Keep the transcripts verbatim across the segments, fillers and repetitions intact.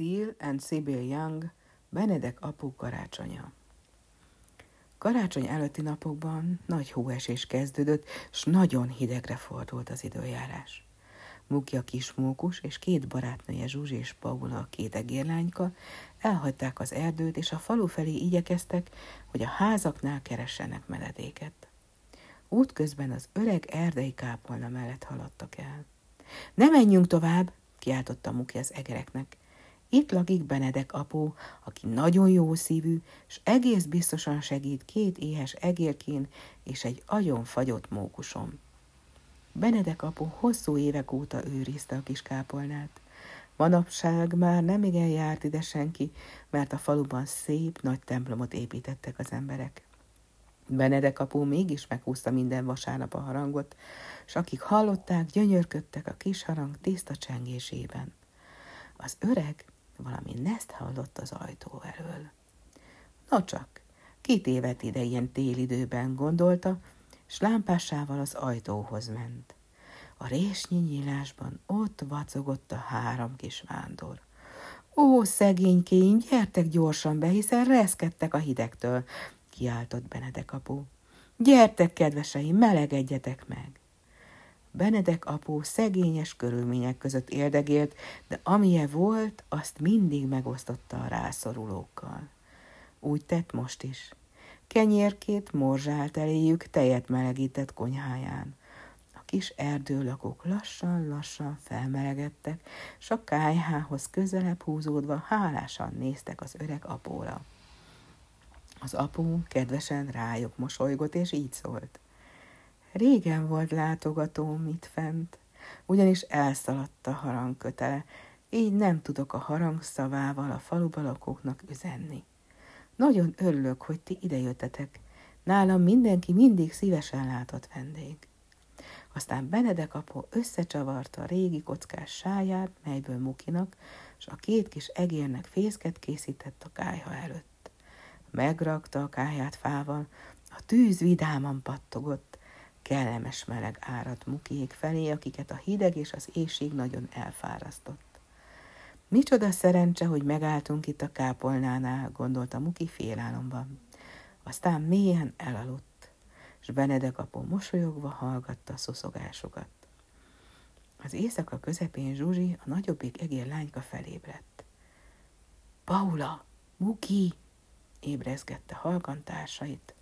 Scheel and Sibylle Jung, Benedek apó karácsonya. Karácsony előtti napokban nagy hóesés kezdődött, s nagyon hidegre fordult az időjárás. Mukja kismókus és két barátnője, Zsuzsi és Paula, a két egérlányka, elhagyták az erdőt, és a falu felé igyekeztek, hogy a házaknál keressenek menedéket. Útközben az öreg erdei kápolna mellett haladtak el. Ne menjünk tovább, kiáltotta Mukja az egereknek. Itt lakik Benedek apó, aki nagyon jó szívű, s egész biztosan segít két éhes egérkén és egy agyon fagyott mókuson. Benedek apó hosszú évek óta őrizte a kis kápolnát. Manapság már nem igen járt ide senki, mert a faluban szép nagy templomot építettek az emberek. Benedek apó mégis meghúzta minden vasárnap a harangot, s akik hallották, gyönyörködtek a kis harang tiszta csengésében. Az öreg valami neszt hallott az ajtó elől. Nocsak, kitévedt ide ilyen télidőben, gondolta, s lámpásával az ajtóhoz ment. A résnyi nyílásban ott vacogott a három kis vándor. Ó, szegénykény, gyertek gyorsan be, hiszen reszkedtek a hidegtől, kiáltott Benedek apó. Gyertek, kedveseim, melegedjetek meg! Benedek apó szegényes körülmények között érdegélt, de amilyen volt, azt mindig megosztotta a rászorulókkal. Úgy tett most is. Kenyérkét morzsált eléjük, tejet melegített konyháján. A kis erdőlakok lassan-lassan felmelegedtek, s a kályhához közelebb húzódva hálásan néztek az öreg apóra. Az apó kedvesen rájuk mosolygott, és így szólt. Régen volt látogatóm itt fent, ugyanis elszaladt a harang kötele, így nem tudok a harang szavával a faluba lakóknak üzenni. Nagyon örülök, hogy ti idejöttetek, nálam mindenki mindig szívesen látott vendég. Aztán Benedek apó összecsavarta a régi kockás sáját, melyből Mukinak, s a két kis egérnek fészket készített a kályha előtt. Megrakta a kályát fával, a tűz vidáman pattogott, kellemes meleg áradt Mukiék felé, akiket a hideg és az éhség nagyon elfárasztott. Micsoda szerencse, hogy megálltunk itt a kápolnánál, gondolta Muki félálomban. Aztán mélyen elaludt, s Benedek apó mosolyogva hallgatta szuszogásukat. Az éjszaka közepén Zsuzsi, a nagyobbik egér lányka felébredt. Paula, Muki! Ébrezgette halkan társait.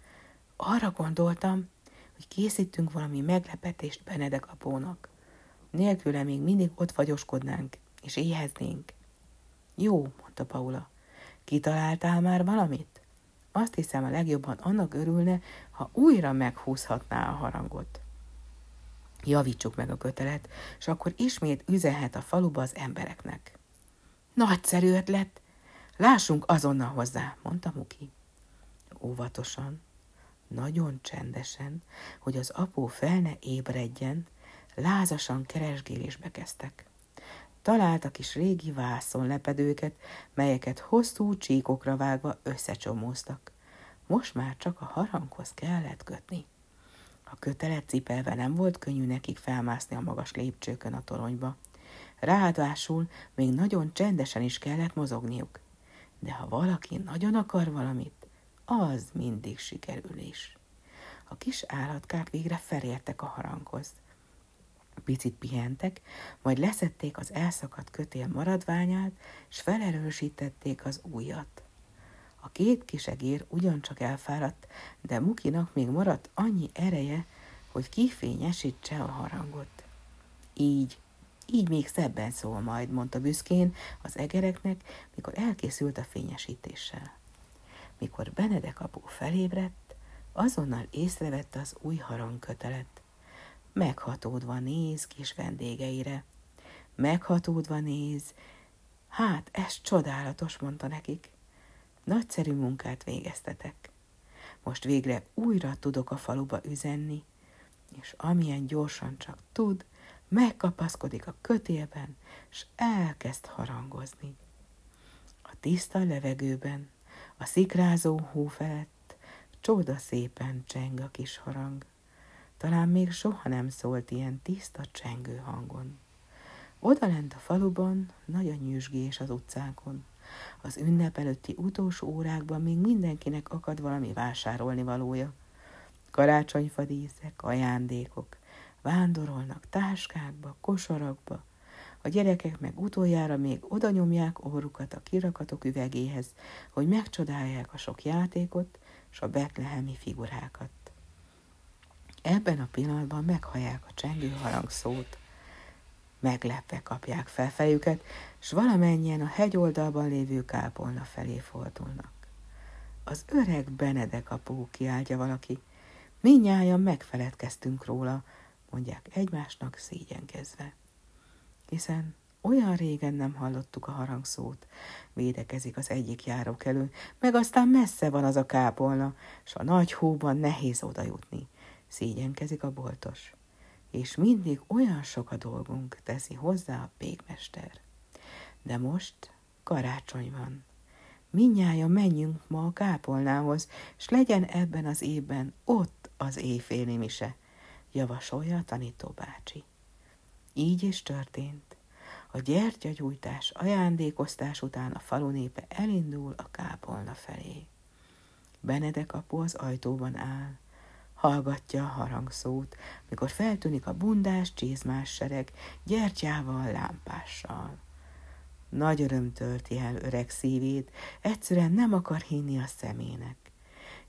Arra gondoltam, hogy készítünk valami meglepetést Benedek apónak. Nélküle még mindig ott fagyoskodnánk, és éheznénk. Jó, mondta Paula. Kitaláltál már valamit? Azt hiszem, a legjobban annak örülne, ha újra meghúzhatná a harangot. Javítsuk meg a kötelet, és akkor ismét üzenhet a faluba az embereknek. Nagyszerű ötlet! Lássunk azonnal hozzá, mondta Muki. Óvatosan, nagyon csendesen, hogy az apó fel ne ébredjen, lázasan keresgélésbe kezdtek. Találtak kis régi vászonlepedőket, melyeket hosszú csíkokra vágva összecsomóztak. Most már csak a haranghoz kellett kötni. A kötelet cipelve nem volt könnyű nekik felmászni a magas lépcsőkön a toronyba. Ráadásul még nagyon csendesen is kellett mozogniuk. De ha valaki nagyon akar valamit, az mindig sikerül is. A kis állatkák végre felértek a haranghoz. Picit pihentek, majd leszedték az elszakadt kötél maradványát, s felerősítették az újat. A két kis egér ugyancsak elfáradt, de Mukinak még maradt annyi ereje, hogy kifényesítse a harangot. Így. Így még szebben szól majd, mondta büszkén az egereknek, mikor elkészült a fényesítéssel. Mikor Benedek apó felébredt, azonnal észrevette az új harangkötelet. Meghatódva néz kis vendégeire. Meghatódva néz, hát ez csodálatos, mondta nekik. Nagyszerű munkát végeztetek. Most végre újra tudok a faluba üzenni, és amilyen gyorsan csak tud, megkapaszkodik a kötélben, s elkezd harangozni. A tiszta levegőben, a szikrázó hó felett csodaszépen cseng a kis harang. Talán még soha nem szólt ilyen tiszta csengő hangon. Odalent a faluban nagy a nyüzsgés az utcákon. Az ünnep előtti utolsó órákban még mindenkinek akad valami vásárolni valója. Karácsonyfadíszek, ajándékok. Vándorolnak táskákba, kosarakba. A gyerekek meg utoljára még oda nyomják orrukat a kirakatok üvegéhez, hogy megcsodálják a sok játékot és a betlehemi figurákat. Ebben a pillanatban meghallják a csengő harangszót. Meglepve kapják fel fejüket, s valamennyien a hegyoldalban lévő kápolna felé fordulnak. Az öreg Benedek apó, kiáltja valaki. Mindnyájan megfeledkeztünk róla, mondják egymásnak szégyenkezve. Hiszen olyan régen nem hallottuk a harangszót, védekezik az egyik járókelő, meg aztán messze van az a kápolna, s a nagy hóban nehéz odajutni, szégyenkezik a boltos. És mindig olyan sok a dolgunk, teszi hozzá a pékmester. De most karácsony van. Mindnyájan menjünk ma a kápolnához, s legyen ebben az évben ott az éjféli mise, javasolja a tanítóbácsi. Így is történt. A gyertyagyújtás, ajándékosztás után a falu népe elindul a kápolna felé. Benedek apó az ajtóban áll. Hallgatja a harangszót, mikor feltűnik a bundás, csizmás sereg, gyertyával, lámpással. Nagy öröm tölti el öreg szívét, egyszerűen nem akar hinni a szemének.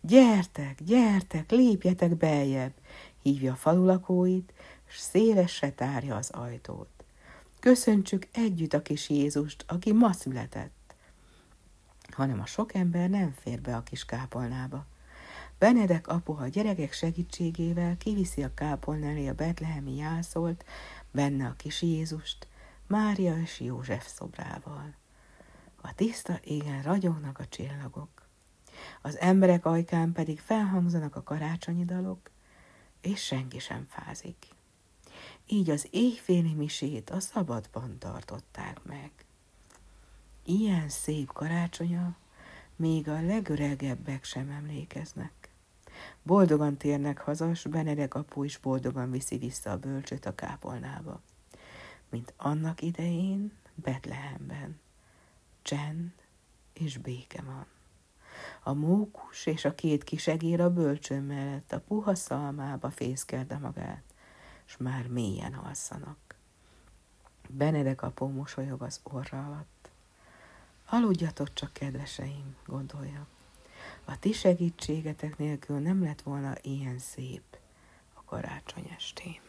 Gyertek, gyertek, lépjetek beljebb, hívja a falulakóit, s szélesre tárja az ajtót. Köszöntsük együtt a kis Jézust, aki ma született. Hanem a sok ember nem fér be a kis kápolnába. Benedek apó a gyerekek segítségével kiviszi a kápolnálé a betlehemi jászolt, benne a kis Jézust, Mária és József szobrával. A tiszta égen ragyognak a csillagok, az emberek ajkán pedig felhangzanak a karácsonyi dalok, és senki sem fázik. Így az éjféli misét a szabadban tartották meg. Ilyen szép karácsonya még a legöregebbek sem emlékeznek. Boldogan térnek haza, s Benedek apó is boldogan viszi vissza a bölcsöt a kápolnába. Mint annak idején, Betlehemben. Csend és béke van. A mókus és a két kisegér a bölcsön mellett a puha szalmába fészkelde magát, s már mélyen alszanak. Benedek apó mosolyog az orra alatt. Aludjatok csak, kedveseim, gondolja. A ti segítségetek nélkül nem lett volna ilyen szép a karácsony estén.